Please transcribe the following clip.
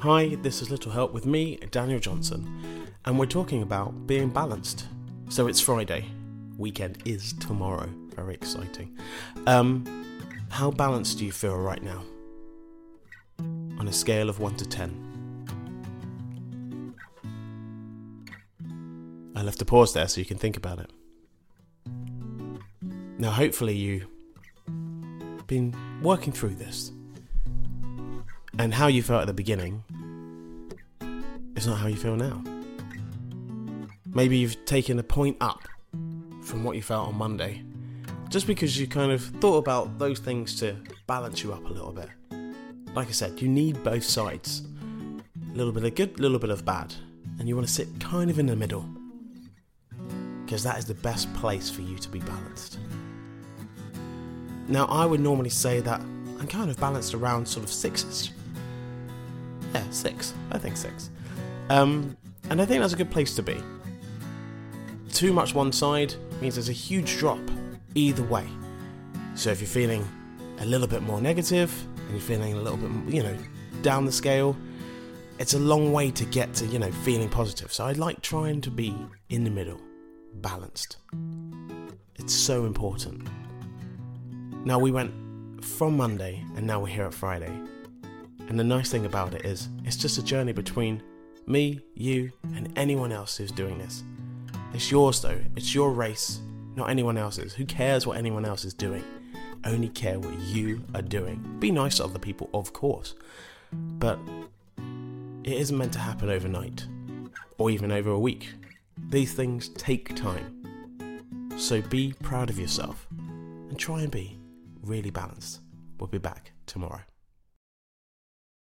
Hi, this is Little Help with me, Daniel Johnson, and we're talking about being balanced. So it's Friday, weekend is tomorrow, very exciting. How balanced do you feel right now? On a scale of 1 to 10. I left a pause there so you can think about it. Now hopefully you've been working through this. And how you felt at the beginning is not how you feel now. Maybe you've taken a point up from what you felt on Monday, just because you kind of thought about those things to balance you up a little bit. Like I said, you need both sides. A little bit of good, a little bit of bad. And you want to sit kind of in the middle, because that is the best place for you to be balanced. Now, I would normally say that I'm kind of balanced around sort of sixes. Yeah, six. I think six. And I think that's a good place to be. Too much one side means there's a huge drop either way. So if you're feeling a little bit more negative and you're feeling a little bit, down the scale, it's a long way to get to, feeling positive. So I like trying to be in the middle, balanced. It's so important. Now we went from Monday and now we're here at Friday, and the nice thing about it is it's just a journey between me, you and anyone else who's doing this. It's yours though, it's your race, not anyone else's. Who cares what anyone else is doing? Only care what you are doing. Be nice to other people, of course, but it isn't meant to happen overnight or even over a week. These things take time, so be proud of yourself and try and be really balanced. We'll be back tomorrow.